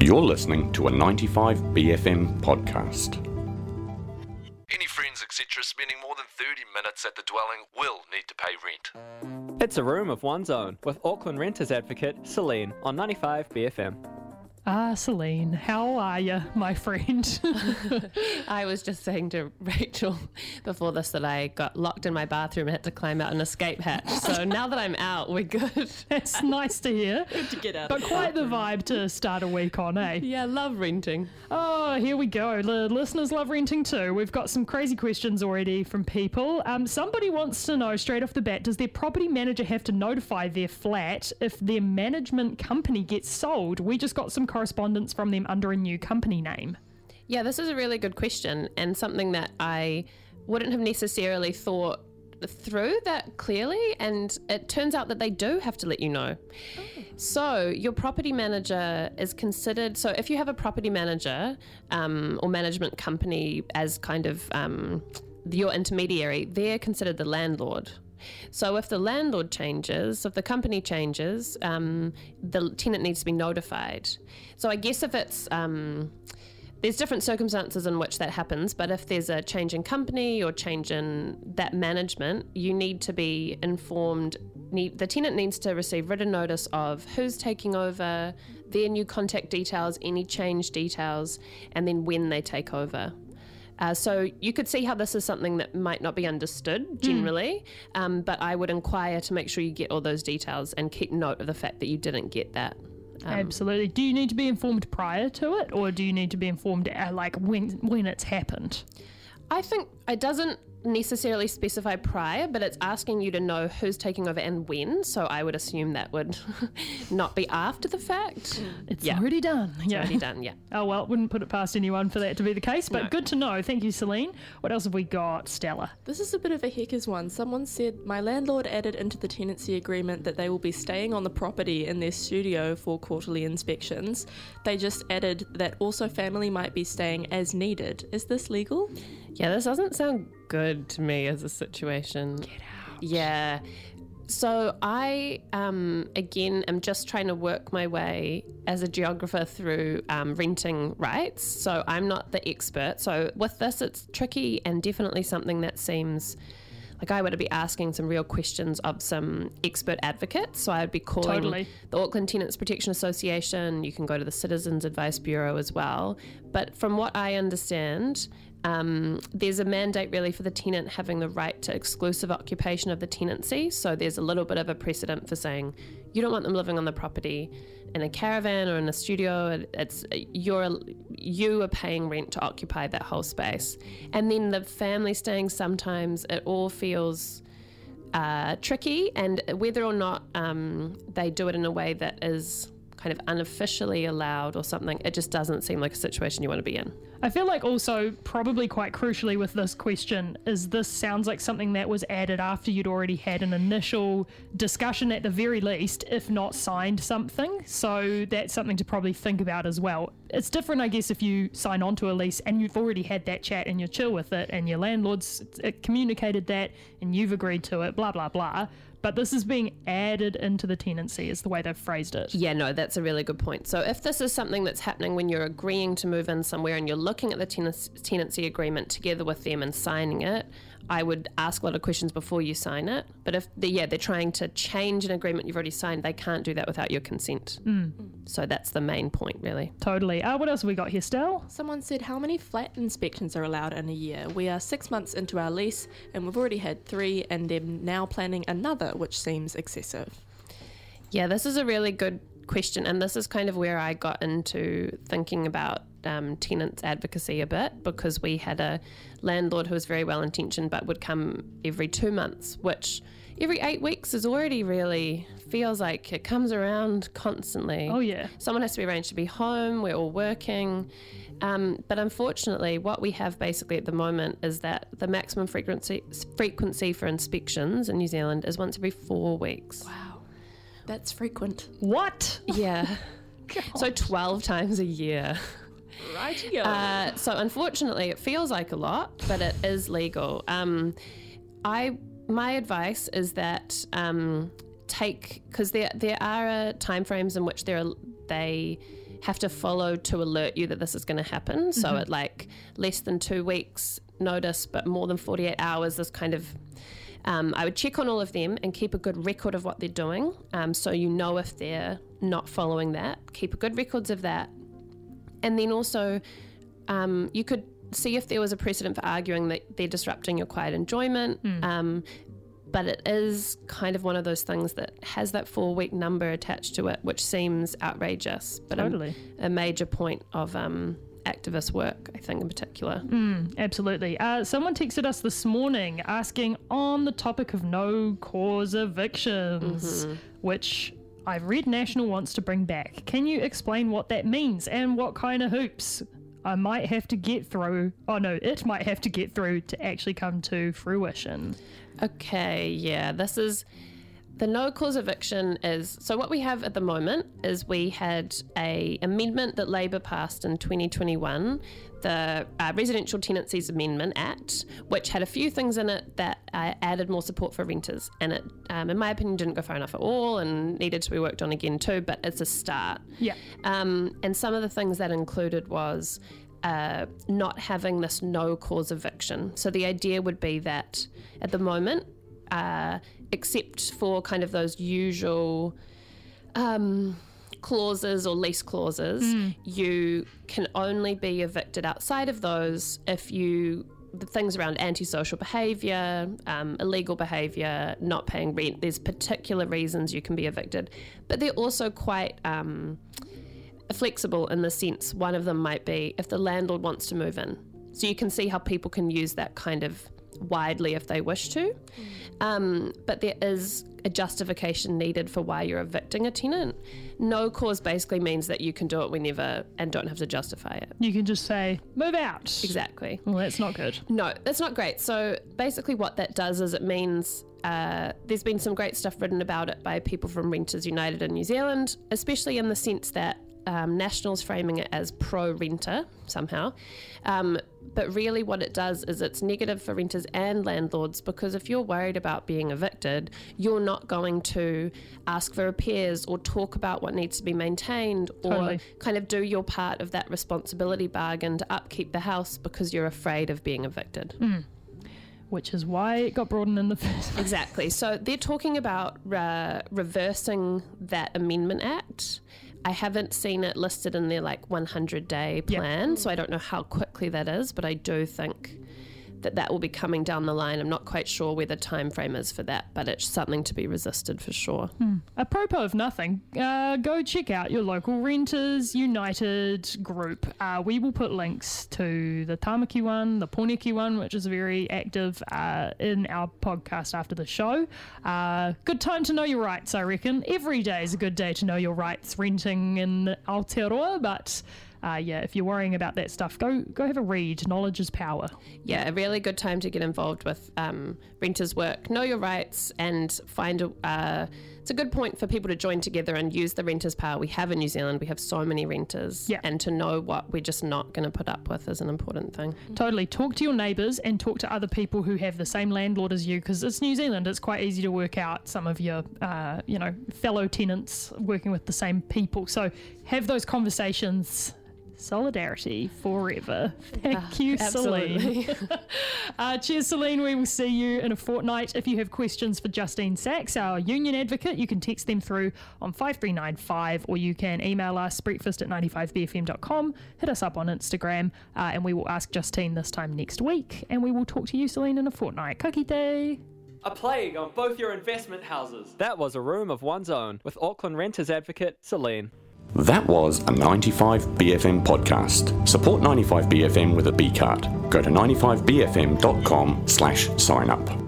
You're listening to a 95BFM podcast. Any friends, etc., spending more than 30 minutes at the dwelling will need to pay rent. It's A Room of One's Own with Auckland Renters Advocate Salene on 95BFM. Ah, Salene, how are you, my friend? I was just saying to Rachel before this that I got locked in my bathroom and had to climb out an escape hatch. So now that I'm out, we're good. That's nice to hear. Good to get out. But quite the vibe to start a week on, eh? Yeah, love renting. Oh, here we go. The listeners love renting too. We've got some crazy questions already from people. Somebody wants to know straight off the bat, does their property manager have to notify their flat if their management company gets sold? We just got some correspondence from them under a new company name. Yeah, this is a really good question and something that I wouldn't have necessarily thought through that clearly, and it turns out that they do have to let you know. Oh. So your property manager is considered, so if you have a property manager or management company as kind of your intermediary, they're considered the landlord. So if the landlord changes, if the company changes, the tenant needs to be notified. So I guess if it's, there's different circumstances in which that happens, but if there's a change in company or change in that management, you need to be informed. The tenant needs to receive written notice of who's taking over, their new contact details, any change details, and then when they take over. So you could see how this is something that might not be understood generally, but I would inquire to make sure you get all those details and keep note of the fact that you didn't get that. Absolutely. Do you need to be informed prior to it, or do you need to be informed like when it's happened? I think it doesn't necessarily specify prior, but it's asking you to know who's taking over and when, so I would assume that would not be after the fact. Already done. It's already done. Oh well, wouldn't put it past anyone for that to be the case, but good to know. Thank you, Salene. What else have we got, Stella? This is a bit of a hecker's one. Someone said, my landlord added into the tenancy agreement that they will be staying on the property in their studio for quarterly inspections. They just added that also family might be staying as needed. Is this legal? Yeah, this doesn't sound good to me as a situation. Get out. Yeah. So I, again, am just trying to work my way as a geographer through renting rights. So I'm not the expert. So with this, it's tricky and definitely something that seems like I would be asking some real questions of some expert advocates. So I would be calling the Auckland Tenants Protection Association. You can go to the Citizens Advice Bureau as well. But from what I understand, there's a mandate really for the tenant having the right to exclusive occupation of the tenancy. So there's a little bit of a precedent for saying you don't want them living on the property in a caravan or in a studio. It's you are paying rent to occupy that whole space. And then the family staying, sometimes it all feels tricky, and whether or not they do it in a way that is kind of unofficially allowed or something, it just doesn't seem like a situation you want to be in. I feel like also probably quite crucially with this question is this sounds like something that was added after you'd already had an initial discussion at the very least, if not signed something. So that's something to probably think about as well. It's different, I guess, if you sign on to a lease and you've already had that chat and you're chill with it and your landlord's communicated that and you've agreed to it, blah, blah, blah. But this is being added into the tenancy is the way they've phrased it. Yeah, no, that's a really good point. So if this is something that's happening when you're agreeing to move in somewhere and you're looking at the tenancy agreement together with them and signing it, I would ask a lot of questions before you sign it. But if they're trying to change an agreement you've already signed, they can't do that without your consent. So that's the main point, really. Totally. What else have we got here, Stell? Someone said, how many flat inspections are allowed in a year? We are 6 months into our lease and we've already had 3 and they're now planning another, which seems excessive. Yeah, this is a really good question, and this is kind of where I got into thinking about tenants advocacy a bit, because we had a landlord who was very well intentioned but would come every 2 months, which every 8 weeks is already really feels like it comes around constantly. Oh yeah, someone has to be arranged to be home, we're all working, but unfortunately what we have basically at the moment is that the maximum frequency for inspections in New Zealand is once every 4 weeks. Wow, that's frequent. What? Yeah. So 12 times a year. Rightio. So unfortunately it feels like a lot, but it is legal. My advice is that because there are timeframes in which they have to follow to alert you that this is going to happen. Mm-hmm. So at like less than 2 weeks notice, but more than 48 hours, this kind of, I would check on all of them and keep a good record of what they're doing. So you know if they're not following that, keep a good records of that. And then also you could see if there was a precedent for arguing that they're disrupting your quiet enjoyment. Mm. But it is kind of one of those things that has that 4-week number attached to it, which seems outrageous, but totally a major point of activist work, I think, in particular. Mm, absolutely. Someone texted us this morning asking on the topic of no cause evictions, mm-hmm. which I've read National wants to bring back. Can you explain what that means and what kind of hoops I might have to get through? Oh no, it might have to get through to actually come to fruition. Okay, yeah, this is the no cause eviction is, so what we have at the moment is we had a amendment that Labour passed in 2021, the Residential Tenancies Amendment Act, which had a few things in it that added more support for renters, and it, in my opinion, didn't go far enough at all and needed to be worked on again too, but it's a start. Yeah. And some of the things that included was not having this no cause eviction. So the idea would be that at the moment, except for kind of those usual clauses or lease clauses, you can only be evicted outside of those if the things around antisocial behaviour, illegal behaviour, not paying rent, there's particular reasons you can be evicted. But they're also quite flexible in the sense one of them might be if the landlord wants to move in. So you can see how people can use that kind of widely if they wish to, but there is a justification needed for why you're evicting a tenant. No cause basically means that you can do it whenever and don't have to justify it. You can just say move out. Exactly. Well, that's not good. No, that's not great. So basically what that does is it means there's been some great stuff written about it by people from Renters United in New Zealand, especially in the sense that National's framing it as pro-renter somehow, but really what it does is it's negative for renters and landlords, because if you're worried about being evicted, you're not going to ask for repairs or talk about what needs to be maintained or totally. Kind of do your part of that responsibility bargain to upkeep the house because you're afraid of being evicted. Mm. Which is why it got broadened in the first place. Exactly. So they're talking about reversing that Amendment Act. I haven't seen it listed in their like 100-day plan, yep. So I don't know how quickly that is, but I do think that will be coming down the line. I'm not quite sure where the time frame is for that, but it's something to be resisted for sure. Mm. Apropos of nothing, go check out your local Renters United group. We will put links to the Tāmaki one, the Pōneke one, which is very active in our podcast after the show. Good time to know your rights, I reckon. Every day is a good day to know your rights renting in Aotearoa, but yeah, if you're worrying about that stuff, go have a read. Knowledge is power. Yeah, a really good time to get involved with renters' work. Know your rights and find it's a good point for people to join together and use the renters' power we have in New Zealand. We have so many renters, yeah. And to know what we're just not going to put up with is an important thing. Totally. Talk to your neighbours and talk to other people who have the same landlord as you, because it's New Zealand. It's quite easy to work out some of your, fellow tenants working with the same people. So have those conversations. Solidarity forever. Thank you, Salene. Cheers, Salene. We will see you in a fortnight. If you have questions for Justine Sachs, our union advocate, you can text them through on 5395, or you can email us breakfast@95bfm.com. Hit us up on Instagram, and we will ask Justine this time next week, and we will talk to you, Salene, in a fortnight. Ka kite. A plague on both your investment houses. That was A Room of One's Own with Auckland Renters advocate Salene. That was a 95BFM podcast. Support 95BFM with a B card. Go to 95bfm.com/sign up.